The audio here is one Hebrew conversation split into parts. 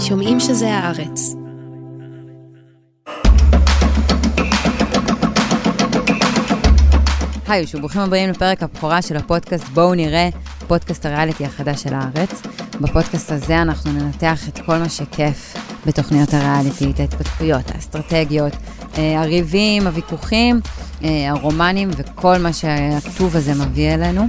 שומעים שזה הארץ. היי, וברוכים הבאים לפרק הבכורה של הפודקאסט בואו נראה, פודקאסט הריאליטי החדש של הארץ. בפודקאסט הזה אנחנו ננתח את כל מה שכיף בתוכניות הריאליטי, את ההתפתחויות, האסטרטגיות, הריבים, הוויכוחים, הרומנים וכל מה שהטוב הזה מביא אלינו.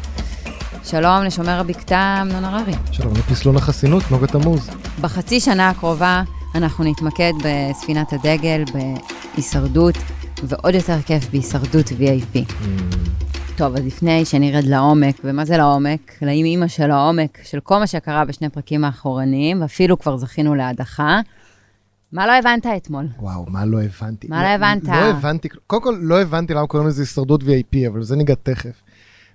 שלום לשומר הבקתה אמנון הררי. שלום לפסלון החסינות, נוגה תמוז. בחצי שנה הקרובה אנחנו נתמקד בספינת הדגל, בהישרדות, ועוד יותר כיף בהישרדות VIP. טוב, אז לפני שנרד לעומק, ומה זה לעומק? לאמא של העומק, של כל מה שקרה בשני פרקים האחרונים, אפילו כבר זכינו להדחה. מה לא הבנת אתמול? וואו, מה לא הבנתי? מה לא הבנת? לא הבנתי, קודם כל לא הבנתי למה קוראים לזה הישרדות VIP, אבל זה ניגע תכף.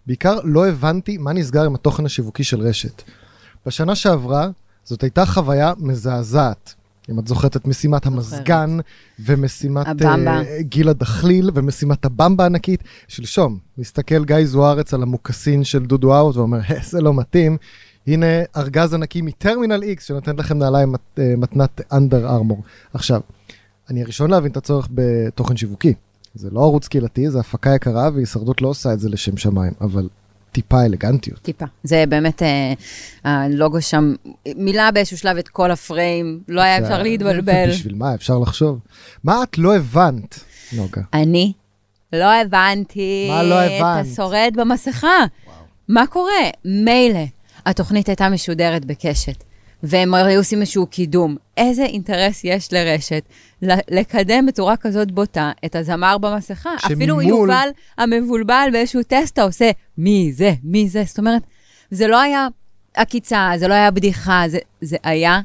בעיקר לא הבנתי מה נסגר עם התוכן השיווקי של רשת. בשנה שעברה, זאת הייתה חוויה מזעזעת. אם את זוכרת את משימת המסגן, ומשימת גיל הדחליל, ומשימת הבמבה הענקית. שלשום, מסתכל גיא זוארץ על המוקסין של דודו אהוד, ואומר, זה לא מתאים. הנה ארגז ענקי מטרמינל X, שנותן לכם נעליים מתנת אנדר ארמור. עכשיו, אני הראשון להבין את הצורך בתוכן שיווקי. זה לא ערוץ קהילתי, זה הפקה יקרה, והישרדות לא עושה את זה לשם שמיים, אבל טיפה אלגנטיות. טיפה. זה באמת, הלוגו שם, מילה באיזשהו שלב את כל הפריים, לא היה אפשר להתבלבל. בשביל מה? אפשר לחשוב. מה את לא הבנת, נוגה? אני לא הבנתי. מה לא הבנת? אתה שורד במסכה. מה קורה? מילא, התוכנית הייתה משודרת בקשת, והם היו עושים משהו קידום. איזה אינטרס יש לרשת לקדם בצורה כזאת בוטה את הזמר במסכה? אפילו יובל המבולבל באיזשהו טסטה עושה, מי זה, מי זה? זאת אומרת, זה לא היה הקיצה, זה לא היה בדיחה, זה היה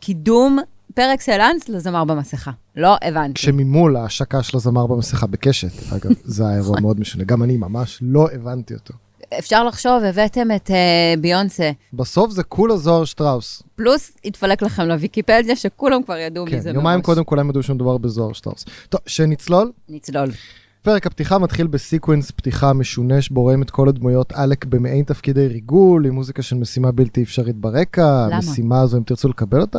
קידום פר אקסלנס לזמר במסכה. לא הבנתי. כשממול ההשקה של הזמר במסכה בקשת, אגב, זה האירוע מאוד משנה. גם אני ממש לא הבנתי אותו. אפשר לחשוב, הבאתם את ביונסה. בסוף זה כולה זוהר שטראוס. פלוס התפלק לכם לוויקיפדיה שכולם כבר ידעו מזה. כן, יומיים קודם כולם ידעו שמדובר בזוהר שטראוס. טוב, שנצלול? נצלול. פרק הפתיחה מתחיל בסיקוונס פתיחה משונש, בו רואים את כל הדמויות עלק במעין תפקידי ריגול, עם מוזיקה של משימה בלתי אפשרית ברקע. למה? המשימה הזו, אם תרצו לקבל אותה.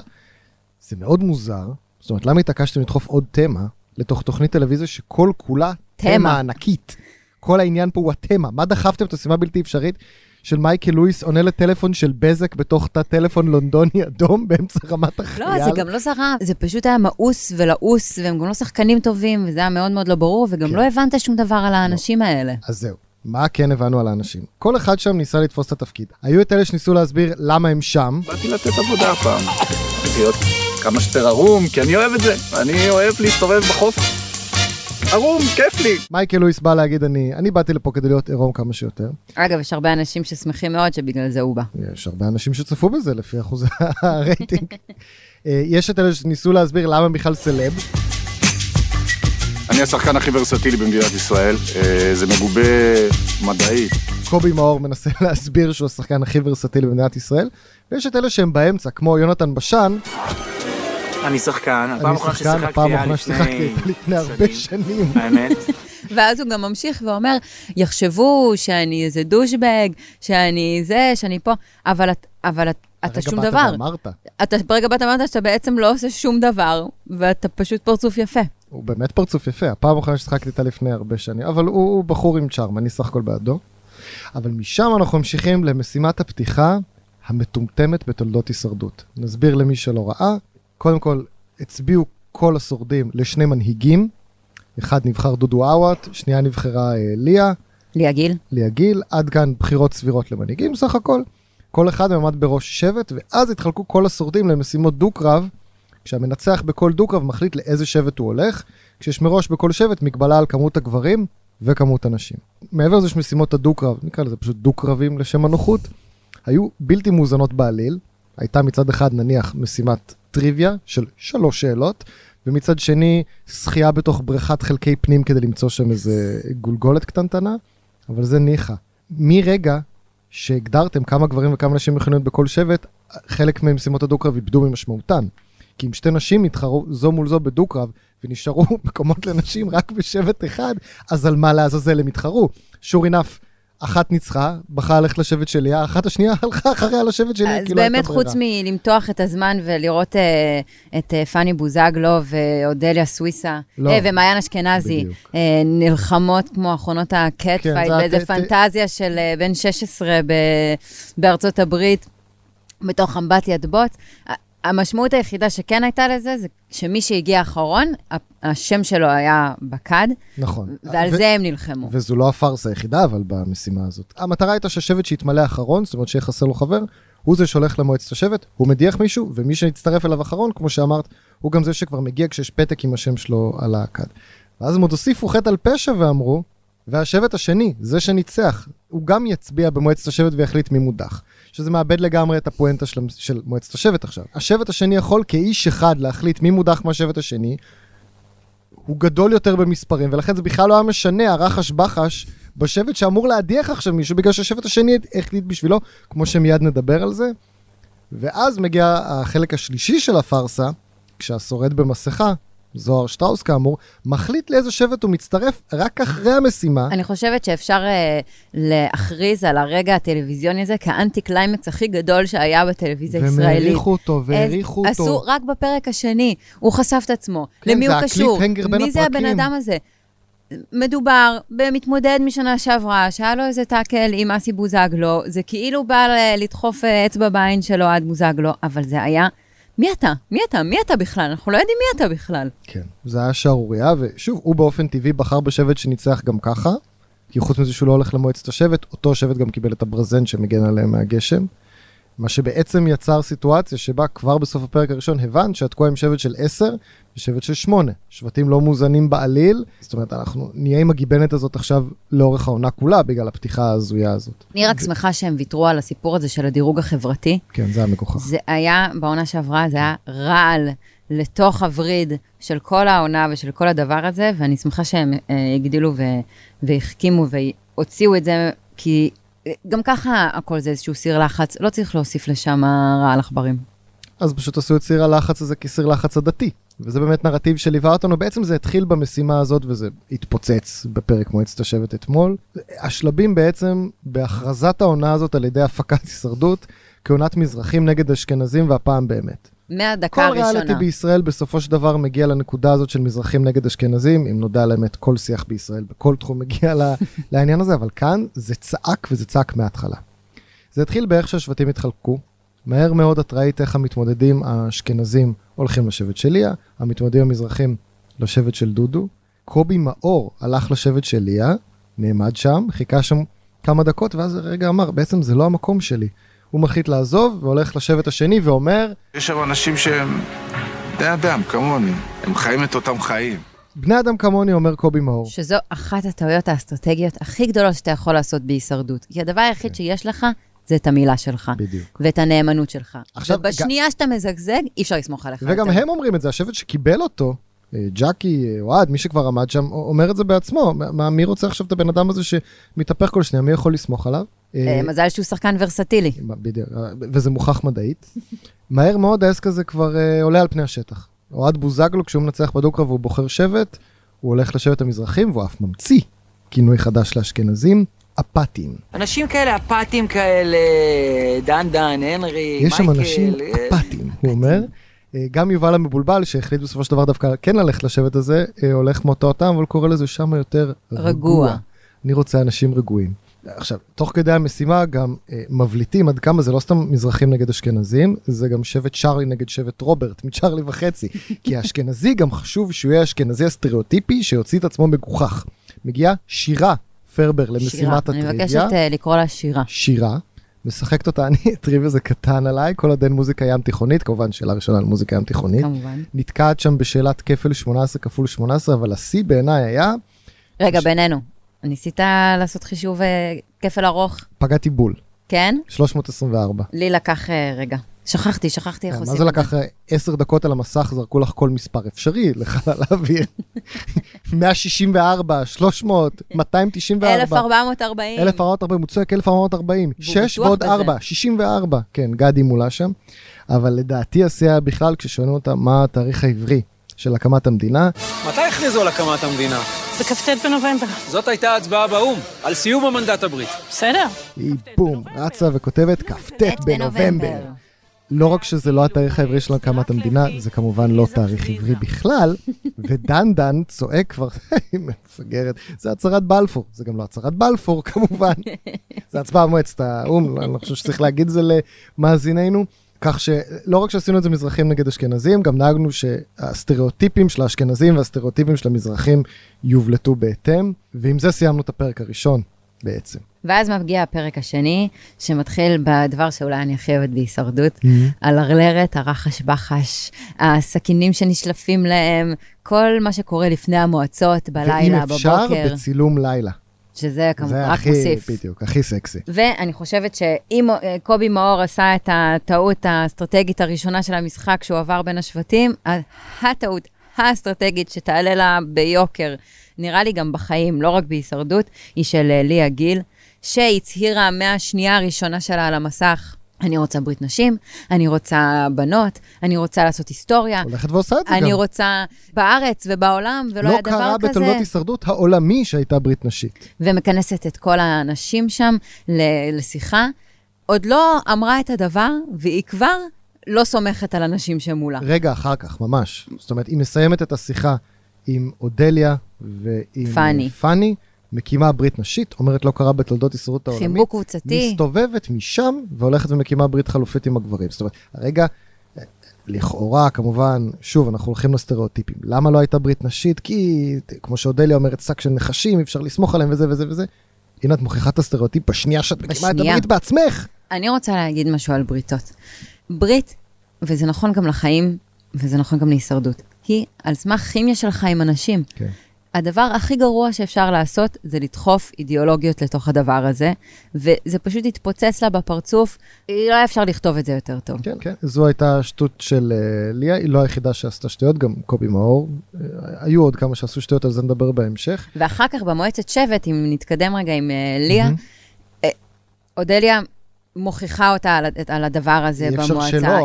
זה מאוד מוזר. זאת אומרת, למה התעקשתם לדחוף עוד תמה לתוך תוכנית טלוויזיה שכל כולה תמה ענקית? כל העניין פה הוא התמה. מה דחפתם את השימה בלתי אפשרית של מייקל לויס עונה לטלפון של בזק בתוך תא טלפון לונדוני אדום באמצע רמת החייל? לא, זה גם לא זרה. זה פשוט היה מאוס ולעוס, והם גם לא שחקנים טובים, וזה היה מאוד מאוד לא ברור, וגם כן. לא הבנת שום דבר על האנשים לא. האלה. אז זהו. מה כן הבנו על האנשים? כל אחד שם ניסה לתפוס את התפקיד. היו את אלה שניסו להסביר למה הם שם. באתי לתת עבודה הפעם. להיות כמה שתר ערום, כי אני אוהב את זה. אני אוהב להסתובב בחוף. ערום, כיף לי. מייקל לויס בא להגיד, אני באתי לפה כדי להיות עירום כמה שיותר. אגב, יש הרבה אנשים ששמחים מאוד שבגלל זה הוא בא. יש הרבה אנשים שצפו בזה לפי אחוז הרייטינג. יש את אלה שניסו להסביר למה מיכל סלב. אני השחקן הכי ורסטילי במדינת ישראל. זה מגובה מדעי. קובי מאור מנסה להסביר שהוא השחקן הכי ורסטילי במדינת ישראל. ויש את אלה שהם באמצע, כמו יונתן בשן. אני שחקן, הפעם אחרונה ששיחקתי לפני הרבה שנים. האמת. ואז הוא גם ממשיך ואומר, יחשבו שאני איזה דושבג, שאני זה, שאני פה, אבל אתה שום דבר. הרגע אמרת. הרגע אמרת שאתה בעצם לא עושה שום דבר, ואתה פשוט פרצוף יפה. הוא באמת פרצוף יפה, הפעם אחרונה ששיחקתי לפני הרבה שנים, אבל הוא בחור עם צ'ארם, אני סך הכל בעדו. אבל משם אנחנו ממשיכים למשימת הפתיחה המטומטמת בתולדות הישרדות. נסביר למי שלא ראה. קודם כל, הצביעו כל השורדים לשני מנהיגים. אחד נבחר דודו אהוד, שנייה נבחרה ליה. ליה גיל. ליה גיל, עד כאן בחירות סבירות למנהיגים, סך הכל. כל אחד עמד בראש שבט, ואז התחלקו כל השורדים למשימות דו-קרב, כשהמנצח בכל דו-קרב מחליט לאיזה שבט הוא הולך, כשיש מראש בכל שבט מגבלה על כמות הגברים וכמות הנשים. מעבר לזה שמשימות הדו-קרב, נקרא לזה פשוט דו-קרבים לשם הנוחות, היו בלתי מאוזנות בעליל. הייתה מצד אחד נניח משימת טריוויה של 3 שאלות, ומצד שני שחייה בתוך בריכת חלקי פנים כדי למצוא שם איזה גולגולת קטנטנה, אבל זה ניחה. מרגע שהגדרתם כמה גברים וכמה נשים מכוניות בכל שבט, חלק ממשימות הדו-קרב יבדו ממשמעותן. כי אם שתי נשים יתחרו זו מול זו בדו-קרב, ונשארו מקומות לנשים רק בשבט אחד, אז על מה לעזאזל הם יתחרו? Sure enough, אחת ניצחה, בחרה ללכת לשבט שליה, אחת השנייה הלכה אחריה לשבט שליה. אז באמת חוץ מלמתוח את הזמן ולראות את פאני בוזגלו ואודליה סוויסה, ומעיין אשכנזי, נלחמות כמו אחרונות הקאט פייט, באיזה פנטזיה של בן 16 בארצות הברית, בתוך אמבט יד בוץ. המשמעות היחידה שכן הייתה לזה, זה שמי שהגיע האחרון, השם שלו היה בקד. נכון. ועל זה הם נלחמו. וזו לא הפרסה היחידה, אבל במשימה הזאת. המטרה הייתה שהשבט שהתמלא האחרון, זאת אומרת שיהיה חסר לו חבר, הוא זה שהולך למועצת השבט, הוא מדיח מישהו, ומי שנצטרף אליו אחרון, כמו שאמרת, הוא גם זה שכבר מגיע כשיש פתק עם השם שלו על הקד. ואז הם עוד הוסיפו חטא על פשע ואמרו, והשבט השני, זה שניצח, הוא גם יצביע במועצת השבט ויחליט מי מודח. שזה מאבד לגמרי את הפואנטה של מועצת השבט עכשיו. השבט השני יכול כאיש אחד להחליט מי מודח מהשבט השני, הוא גדול יותר במספרים, ולכן זה בכלל לא היה משנה, הרחש בחש, בשבט שאמור להדיח עכשיו מישהו, בגלל שהשבט השני החליט בשבילו, כמו שמיד נדבר על זה. ואז מגיע החלק השלישי של הפרסה, כשהשורד במסכה, זוהר שטראוס כאמור, מחליט לאיזה שבט הוא מצטרף רק אחרי המשימה. אני חושבת שאפשר להכריז על הרגע הטלוויזיוני הזה כאנטי קליימקס הכי גדול שהיה בטלוויזיה הישראלית. ומעריכו אותו, והעריכו אותו. עשו רק בפרק השני, הוא חשף את עצמו. כן, למי הוא קשור? מי זה הבן אדם הזה? מדובר במתמודד משנה שעברה, שהיה לו איזה טאקל עם אסי בוזגלו, זה כאילו בא לדחוף אצבע בעין שלו עד בוזגלו, אבל זה היה... מי אתה? מי אתה? מי אתה בכלל? אנחנו לא יודעים מי אתה בכלל. כן, זה היה שערוריה, ושוב, הוא באופן טבעי בחר בשבט שניצח גם ככה, כי חוץ מזה שהוא לא הולך למועצת השבט, אותו שבט גם קיבל את הברזן שמגן עליהם מהגשם, מה שבעצם יצר סיטואציה שבה כבר בסוף הפרק הראשון הבן שהתקוע עם שבט של 10 ושבט של 8. שבטים לא מוזנים בעליל, זאת אומרת, אנחנו נהיה עם הגיבנת הזאת עכשיו לאורך העונה כולה, בגלל הפתיחה הזויה הזאת. אני רק שמחה שהם ויתרו על הסיפור הזה של הדירוג החברתי. כן, זה היה מכוכח. זה היה, בעונה שעברה, זה היה רעל לתוך הוריד של כל העונה ושל כל הדבר הזה, ואני שמחה שהם הגדילו והחכימו והוציאו את זה, כי... גם ככה הכל זה איזשהו סיר לחץ, לא צריך להוסיף לשם רעל עכברים. אז פשוט עשו את סיר הלחץ הזה כסיר לחץ הדתי, וזה באמת נרטיב שליווה אותנו, בעצם זה התחיל במשימה הזאת, וזה התפוצץ בפרק מועצת השבט אתמול. השלבים בעצם בהכרזת העונה הזאת על ידי הפקת הישרדות, כעונת מזרחים נגד אשכנזים, והפעם באמת. מהדקה הראשונה. כל ריאליטי בישראל בסופו של דבר מגיע לנקודה הזאת של מזרחים נגד אשכנזים, אם נודע על האמת כל שיח בישראל בכל תחום מגיע לעניין הזה, אבל כאן זה צעק וזה צעק מההתחלה. זה התחיל באיך שהשבטים התחלקו, מהר מאוד את ראית איך המתמודדים האשכנזים הולכים לשבט של ליה, המתמודדים המזרחים לשבט של דודו, קובי מאור הלך לשבט של ליה, נעמד שם, חיכה שם כמה דקות ואז רגע אמר, בעצם זה לא המקום שלי. הוא מחליט לעזוב והולך לשבט השני ואומר... יש שם אנשים שהם בני אדם כמוני, הם חיים את אותם חיים. בני אדם כמוני אומר קובי מאור. שזו אחת הטעויות האסטרטגיות הכי גדולות שאתה יכול לעשות בהישרדות. כי הדבר היחיד okay. שיש לך זה את המילה שלך. בדיוק. ואת הנאמנות שלך. עכשיו, ובשנייה שאתה מזגזג אי אפשר לסמוך עליך. וגם יותר. הם אומרים את זה, השבט שקיבל אותו, ג'קי, אוהד, מי שכבר עמד שם, אומר את זה בעצמו. מי רוצה עכשיו את הבן אדם הזה שמתהפך כל שנייה? מי יכול לסמוך עליו? מזל שהוא שחקן ורסטילי. וזה מוכח מדעית. מהר מאוד העסק הזה כבר עולה על פני השטח. אוהד בוזגלו, כשהוא מנצח בדוקרב והוא בוחר שבט, הוא הולך לשבט המזרחים, והוא אף ממציא כינוי חדש לאשכנזים, אפתיים. אנשים כאלה, אפתיים כאלה, דן, הנרי, מייקל. יש שם אנשים אפתיים, הוא אומר. גם יובל המבולבל, שהחליט בסופו של דבר דווקא כן ללכת לשבט הזה, הולך מאותו אותם, אבל קורא לזה שם יותר רגוע. אני רוצה אנשים רגועים. עכשיו, תוך כדי המשימה גם מבליטים עד כמה, זה לא סתם מזרחים נגד אשכנזים, זה גם שבט צ'רלי נגד שבט רוברט, מצ'רלי וחצי. כי האשכנזי גם חשוב שהוא יהיה אשכנזי הסטריאוטיפי, שיוציא את עצמו מגוחך. מגיעה שירה פרבר למשימת הטריביה. אני מבקשת לקרוא לה שירה. משחקת אותה, אני, טריוויה זה קטן עליי, כל עדיין מוזיקה ים תיכונית, כמובן שאלה ראשונה על מוזיקה ים תיכונית. כמובן. נתקעת שם בשאלת כפל 18 כפול 18, אבל השיא בעיניי היה... רגע, בינינו, ניסית לעשות חישוב כפל ארוך? פגעתי בול. כן? 324. לי לקח רגע. שכחתי איך עושים. מה זה לקח 10 דקות על המסך, זרקו לך כל מספר אפשרי, לחלל האוויר. 164, 300, 294. 1440. 1440, מוצק 1440. 6 ועוד 4, 64. כן, גדי מולה שם. אבל לדעתי עשייה בכלל, כששואלים אותה מה התאריך העברי של הקמת המדינה. מתי הכריזו על הקמת המדינה? בכ"ט בנובמבר. זאת הייתה ההצבעה באום, על סיום המנדט הבריטי. בסדר. היא בום, רצה וכותבת כ"ט בנובמבר. לא רק שזה לא התאריך העברי של הקמת המדינה, זה כמובן לא תאריך עברי בכלל, ודנדן צועק כבר, היא מסגרת, זה הצהרת בלפור, זה גם לא הצהרת בלפור כמובן, זה הצבעה מועצת האום, אני לא חושב שצריך להגיד זה למאזיננו, כך שלא רק שעשינו את זה מזרחים נגד אשכנזים, גם נהגנו שהסטריאוטיפים של האשכנזים והסטריאוטיפים של המזרחים יובלטו בהתאם, ועם זה סיימנו את הפרק הראשון בעצם. ואז מפגיע הפרק השני, שמתחיל בדבר שאולי אני הכי אוהבת בהישרדות, על הרלרת, הרחש בחש, הסכינים שנשלפים להם, כל מה שקורה לפני המועצות, בלילה, בבוקר. ואם אפשר, בצילום לילה. שזה כמובן רק מוסיף. זה בדיוק, הכי סקסי. ואני חושבת שאם קובי מאור עשה את הטעות האסטרטגית הראשונה של המשחק, שהוא עבר בין השבטים, הטעות האסטרטגית שתעלה לה ביוקר, נראה לי גם בחיים, לא רק בהישרדות, היא של ליה גיל, שהצהירה מהשנייה הראשונה שלה על המסך, אני רוצה ברית נשים, אני רוצה בנות, אני רוצה לעשות היסטוריה. הולכת ועושה את זה גם. אני רוצה בארץ ובעולם, ולא היה דבר כזה. לא קרה בתולדות הישרדות העולמי שהייתה ברית נשית. ומכנסת את כל האנשים שם לשיחה. עוד לא אמרה את הדבר, והיא כבר לא סומכת על אנשים שמולה. רגע אחר כך, ממש. זאת אומרת, היא מסיימת את השיחה עם אודליה ועם פאני. מקימה ברית נשית, אומרת לא קרה בתולדות הישרדות העולמית. חיבוק קבוצתי. מסתובבת משם והולכת ומקימה ברית חלופית עם הגברים. זאת אומרת, הרגע, לכאורה, כמובן, שוב, אנחנו הולכים לסטריאוטיפים. למה לא הייתה ברית נשית? כי, כמו שאודליה אומרת, שק של נחשים, אפשר לסמוך עליהם וזה וזה וזה. הנה, את מוכיחה את הסטריאוטיפ בשנייה שאת מקימה את הברית בעצמך. אני רוצה להגיד משהו על בריתות. ברית, וזה נכון גם לחיים, וזה נכון גם להישרדות, היא על סמך כימיה שלך עם אנשים. כן. הדבר הכי גרוע שאפשר לעשות, זה לדחוף אידיאולוגיות לתוך הדבר הזה, וזה פשוט התפוצץ לה בפרצוף, לא אפשר לכתוב את זה יותר טוב. כן, כן. זו הייתה שטות של ליה, היא לא היחידה שעשתה שטויות, גם קובי מאור, היו עוד כמה שעשו שטויות, על זה נדבר בהמשך. ואחר כך במועצת שבט, אם נתקדם רגע עם ליה, אודליה מוכיחה אותה על הדבר הזה במועצה. אי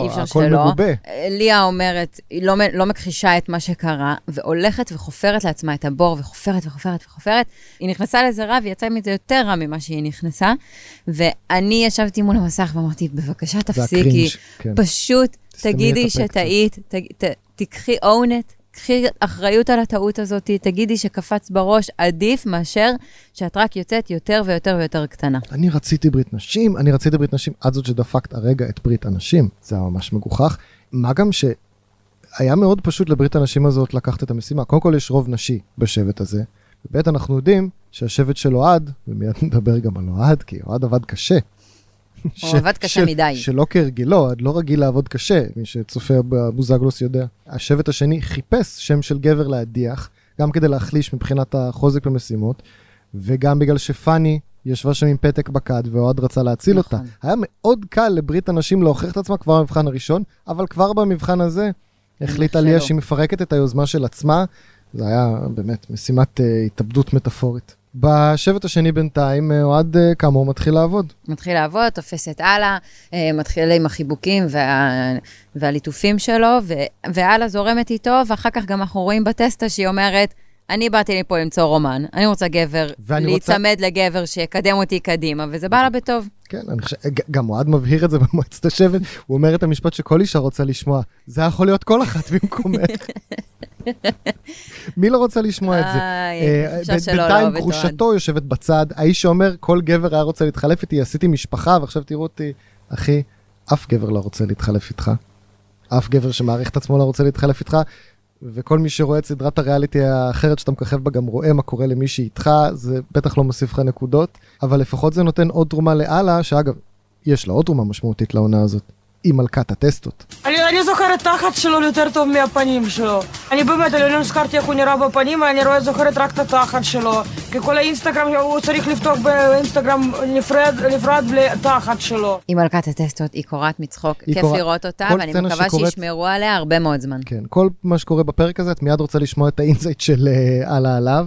אפשר שלא, הכל מגובה. ליה אומרת, היא לא מכחישה את מה שקרה, והולכת וחופרת לעצמה את הבור, וחופרת וחופרת וחופרת. היא נכנסה לזה רע, והיא יצאה מזה יותר רע ממה שהיא נכנסה, ואני ישבתי מול המסך ואמרתי, בבקשה תפסיקי, פשוט תגידי שטעית, תקחי אונט, קחי אחריות על הטעות הזאת, תגידי שקפץ בראש עדיף מאשר שאת רק יוצאת יותר ויותר ויותר קטנה. אני רציתי ברית נשים, עד זאת שדפקת הרגע את ברית הנשים. זה היה ממש מגוחך. מה גם שהיה מאוד פשוט לברית הנשים הזאת לקחת את המשימה. קודם כל יש רוב נשי בשבט הזה. ובית אנחנו יודעים שהשבט של אוהד, ומיד נדבר גם על אוהד, כי אוהד עבד קשה. הוא עבד קשה מדי. שלא כרגילו, עד לא רגיל לעבוד קשה, מי שצופה בוזגלוס יודע. השבט השני חיפש שם של גבר להדיח, גם כדי להחליש מבחינת החוזק במשימות, וגם בגלל שפני ישבה שם עם פתק בקד, ואוהד רצה להציל אותה. היה מאוד קל לברית אנשים להוכיח את עצמה כבר במבחן הראשון, אבל כבר במבחן הזה החליטה ליה שהיא מפרקת את היוזמה של עצמה, זה היה באמת משימת התאבדות מטאפורית. בשבט השני בינתיים, אוהד כאמור מתחיל לעבוד. מתחיל לעבוד, תופסת הלאה, מתחיל עם החיבוקים והליטופים שלו, והלאה זורמת איתו, ואחר כך גם אנחנו רואים בטסטה שהיא אומרת, אני באתי לפה למצוא רומן, אני רוצה גבר, להיצמד לגבר שיקדם אותי קדימה, וזה בא לה בטוב. כן, גם אוהד מבהיר את זה במועצת השבט, הוא אומר את המשפט שכל אישה רוצה לשמוע, זה יכול להיות כל אחת במקומך. מי לא רוצה לשמוע את זה? בינתיים גרושתו יושבת בצד, האיש שאומר כל גבר היה רוצה להתחלף איתי, עשיתי משפחה ועכשיו תראו אותי, אחי, אף גבר לא רוצה להתחלף איתך, אף גבר שמעריך את עצמו לא רוצה להתחלף איתך, וכל מי שרואה את סדרת הריאליטי האחרת שאתה מככב בה גם רואה מה קורה למי שאיתך, זה בטח לא מוסיף לך נקודות, אבל לפחות זה נותן עוד תרומה לאללה, שאגב, יש לה עוד תרומה משמעותית לעונה הזאת. היא מלכת הטסטות. אני זוכר את תחת שלו יותר טוב מהפנים שלו. אני באמת, אני לא זכרתי איך הוא נראה בפנים, אני רואה זוכרת רק את התחת שלו. כי כל האינסטגרם, הוא צריך לפתוח באינסטגרם נפרד בלי תחת שלו. היא מלכת הטסטות, היא קוראת מצחוק, כיף לראות אותה, ואני מקווה שישמרו עליה הרבה מאוד זמן. כן, כל מה שקורה בפרק הזה, את מיד רוצה לשמוע את האינסייט של עלה עליו.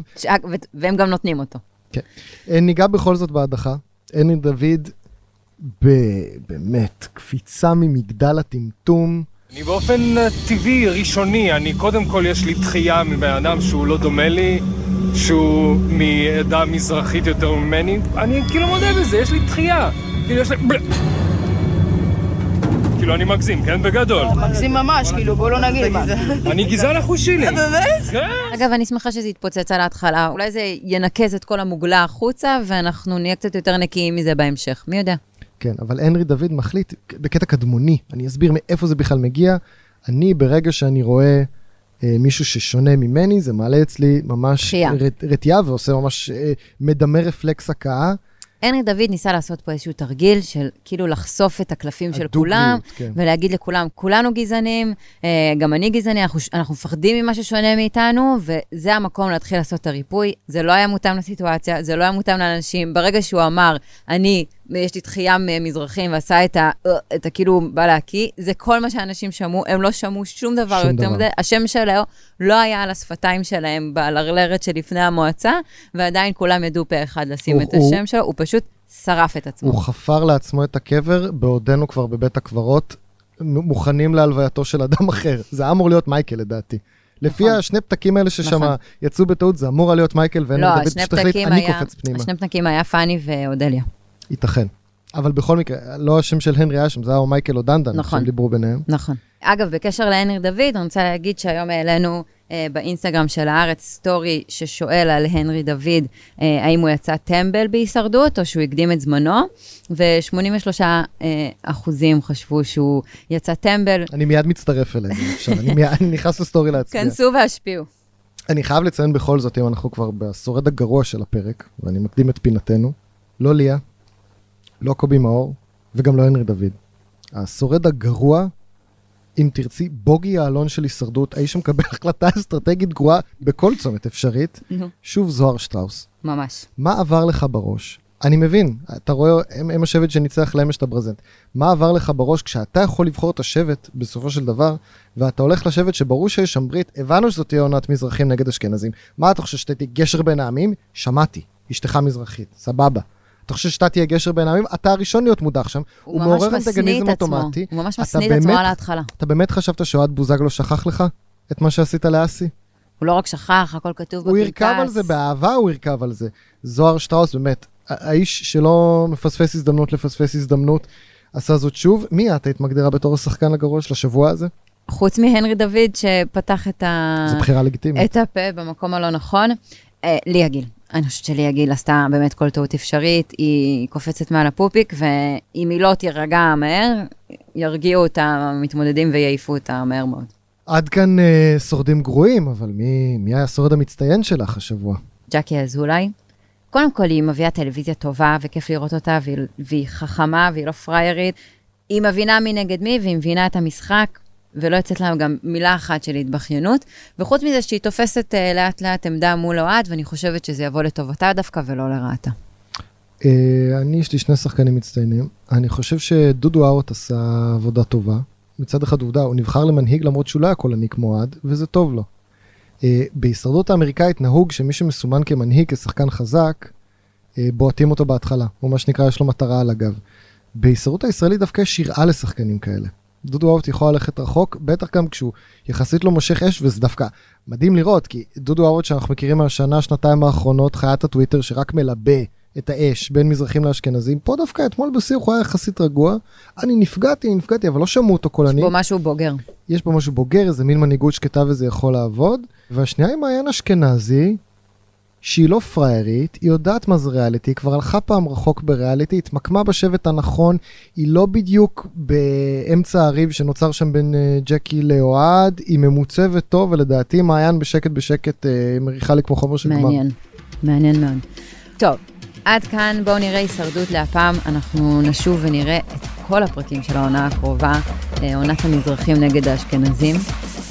והם גם נותנים אותו. כן. ניגע בכל זאת בהדחה. הנרי דוד באמת, קפיצה ממגדל הטמטום. אני באופן טבעי, ראשוני, אני קודם כל יש לי דחייה מבן אדם שהוא לא דומה לי, שהוא מעדה מזרחית יותר ממני, אני כאילו מודה בזה, יש לי דחייה. כאילו יש לי... כאילו אני מגזים, כן? בגדול. מגזים ממש, כאילו, בואו לא נגיד. אני גזען החושי לי. באמת? אגב, אני שמחה שזה יתפוצץ על ההתחלה. אולי זה ינקז את כל המוגלה החוצה, ואנחנו נהיה קצת יותר נקיים מזה בהמשך. מי יודע? כן, אבל הנרי דוד מחליט בקטע קדמוני. אני אסביר מאיפה זה בכלל מגיע. אני, ברגע שאני רואה מישהו ששונה ממני, זה מעלה אצלי ממש רתיעה, ועושה ממש מדמה רפלקס הקאה. הנרי דוד ניסה לעשות פה איזשהו תרגיל של כאילו לחשוף את הקלפים של כולם, ולהגיד לכולם, כולנו גזענים, גם אני גזעני, אנחנו מפחדים ממה ששונה מאיתנו, וזה המקום להתחיל לעשות את הריפוי. זה לא היה מותאם לסיטואציה, זה לא היה מותאם לאנשים. ברגע שהוא אמר, אני, יש לי דחייה מזרחים, ועשה את הכאילו בא להקיא, זה כל מה שאנשים שמעו, הם לא שמעו שום דבר יותר מזה. השם שלו לא היה על השפתיים שלהם, בלרלרת שלפני המועצה, ועדיין כולם ידעו פה אחד לשים את השם שלו, הוא פשוט שרף את עצמו. הוא חפר לעצמו את הקבר, בעודנו כבר בבית הקברות, מוכנים להלווייתו של אדם אחר. זה אמור להיות מייקל לדעתי. לפי השני פתקים האלה ששמה יצאו בטעות, זה אמור להיות מייקל, ואין לדוד שתחליט, אני קופץ פנימה. השני פתקים היה פאני ואודליה. ייתכן. אבל בכל מקרה, לא השם של הנרי אשם, זה היה או מייקל או דנדן, נכון. שדיברו ביניהם. נכון. אגב, בקשר להנרי דוד, אני רוצה להגיד שהיום העלינו באינסטגרם של הארץ סטורי ששואל על הנרי דוד, האם הוא יצא טמבל בהישרדות, או שהוא הקדים את זמנו, ו-83 אחוזים חשבו שהוא יצא טמבל. אני מיד מצטרף אליהם, אני נכנס לסטורי להצביע. כנסו והשפיעו. אני חייב לציין בכל זאת, אם אנחנו כבר בשורד הגרוע של הפרק, ואני מקדים את פינתנו, לא ליה, לא קובי מאור, וגם לא הנרי דוד. השורד הגרוע, אם תרצי, בוגי האלון של הישרדות, האיש שמקבל החלטה אסטרטגית גרועה, בכל צומת אפשרית, שוב זוהר שטראוס. ממש. מה עבר לך בראש? אני מבין, אתה רואה, הם השבט שניצח להם יש את הברזנט. מה עבר לך בראש כשאתה יכול לבחור את השבט, בסופו של דבר, ואתה הולך לשבט שברור שיש שם ברית, הבנו שזאת תהיה עונת מזרחים נגד אשכנזים. מה אתה חושב שתהיה גשר בין העמים? שמעתי, אשתך מזרחית, סבבה. אתה חושב שאתה תהיה גשר בין העמים, אתה הראשון להיות מודח שם, הוא מעורר אנטגניזם אוטומטי. הוא ממש מסניא את עצמו על ההתחלה. אתה באמת חשבת שיונתן בוזגלו שכח לך את מה שעשית לאסי? הוא לא רק שכח, הכל כתוב בפנקס. הוא ירכב על זה, באהבה הוא ירכב על זה. זוהר שטראוס, באמת, האיש שלא מפספס הזדמנות לפספס הזדמנות, עשה זאת שוב. מי את היית מגדירה בתור השחקן הגרוע של השבוע הזה? חוץ מהנרי דוד שפתח את הפה במקום הלא נכון, ליה גיל. אני חושבת שליה גיל עשתה באמת כל טעות אפשרית, היא קופצת מעל הפופיק, ואם היא לא תירגע מהר, ירגיעו את המתמודדים ויעיפו אותה מהר מאוד. עד כאן שורדים גרועים, אבל מי היה השורד המצטיין שלך השבוע? ג'קי אזולאי. קודם כל היא מביאה טלוויזיה טובה, וכיף לראות אותה, והיא חכמה, והיא לא פריירית. היא מבינה מי נגד מי, והיא מבינה את המשחק, ולא יצאת להם גם מילה אחת של התבחיינות, וחוץ מזה שהיא תופסת לאט לאט עמדה מול אוהד, ואני חושבת שזה יבוא לטובתה דווקא ולא לרעתה. אני, יש לי שני שחקנים מצטיינים. אני חושב שדודו אהוד עשה עבודה טובה. מצד אחד עובדה, הוא נבחר למנהיג למרות שהוא לא היה קולני כמו אוהד, וזה טוב לו. בהישרדות האמריקאית נהוג שמי שמסומן כמנהיג, כשחקן חזק, בועטים אותו בהתחלה. הוא מה שנקרא, יש לו מטרה על הגב. בהישרדות הישראלית דווקא שיראה לשחקנים כאלה. דודו אהוד יכול ללכת רחוק, בטח גם כשהוא יחסית לא מושך אש, וזה דווקא מדהים לראות, כי דודו אהוד שאנחנו מכירים מהשנה, שנתיים האחרונות, חיית הטוויטר שרק מלבה את האש בין מזרחים לאשכנזים, פה דווקא אתמול בסיום הוא היה יחסית רגוע, אני נפגעתי, אבל לא שמעו אותו קולני. יש בו משהו בוגר. יש בו משהו בוגר, איזה מין מנהיגות שקטה וזה יכול לעבוד, והשנייה היא מעיין אשכנזי, שהיא לא פריירית, היא יודעת מה זה ריאליטי, היא כבר הלכה פעם רחוק בריאליטי, התמקמה בשבט הנכון, היא לא בדיוק באמצע הריב שנוצר שם בין ג'קי לאוהד, היא ממוצבת טוב, ולדעתי מעיין בשקט, מריחה לי כמו חומר של גמר. מעניין מאוד. טוב, עד כאן בואו נראה הישרדות להפעם, אנחנו נשוב ונראה את כל הפרקים של העונה הקרובה, עונת המזרחים נגד האשכנזים.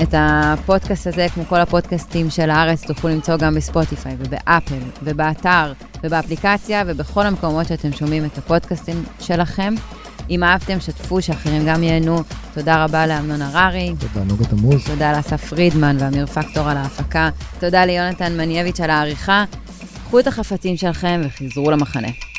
את הפודקאסט הזה, כמו כל הפודקאסטים של הארץ, תוכלו למצוא גם בספוטיפיי ובאפל ובאתר ובאפליקציה ובכל המקומות שאתם שומעים את הפודקאסטים שלכם. אם אהבתם, שתפו שאחרים גם ייהנו. תודה רבה לאמנון הררי. תודה נוגה תמוז. תודה לאסף פרידמן ואמיר פקטור על ההפקה. תודה ליונתן מניאביץ' על העריכה. קחו את החפצים שלכם וחזרו למחנה.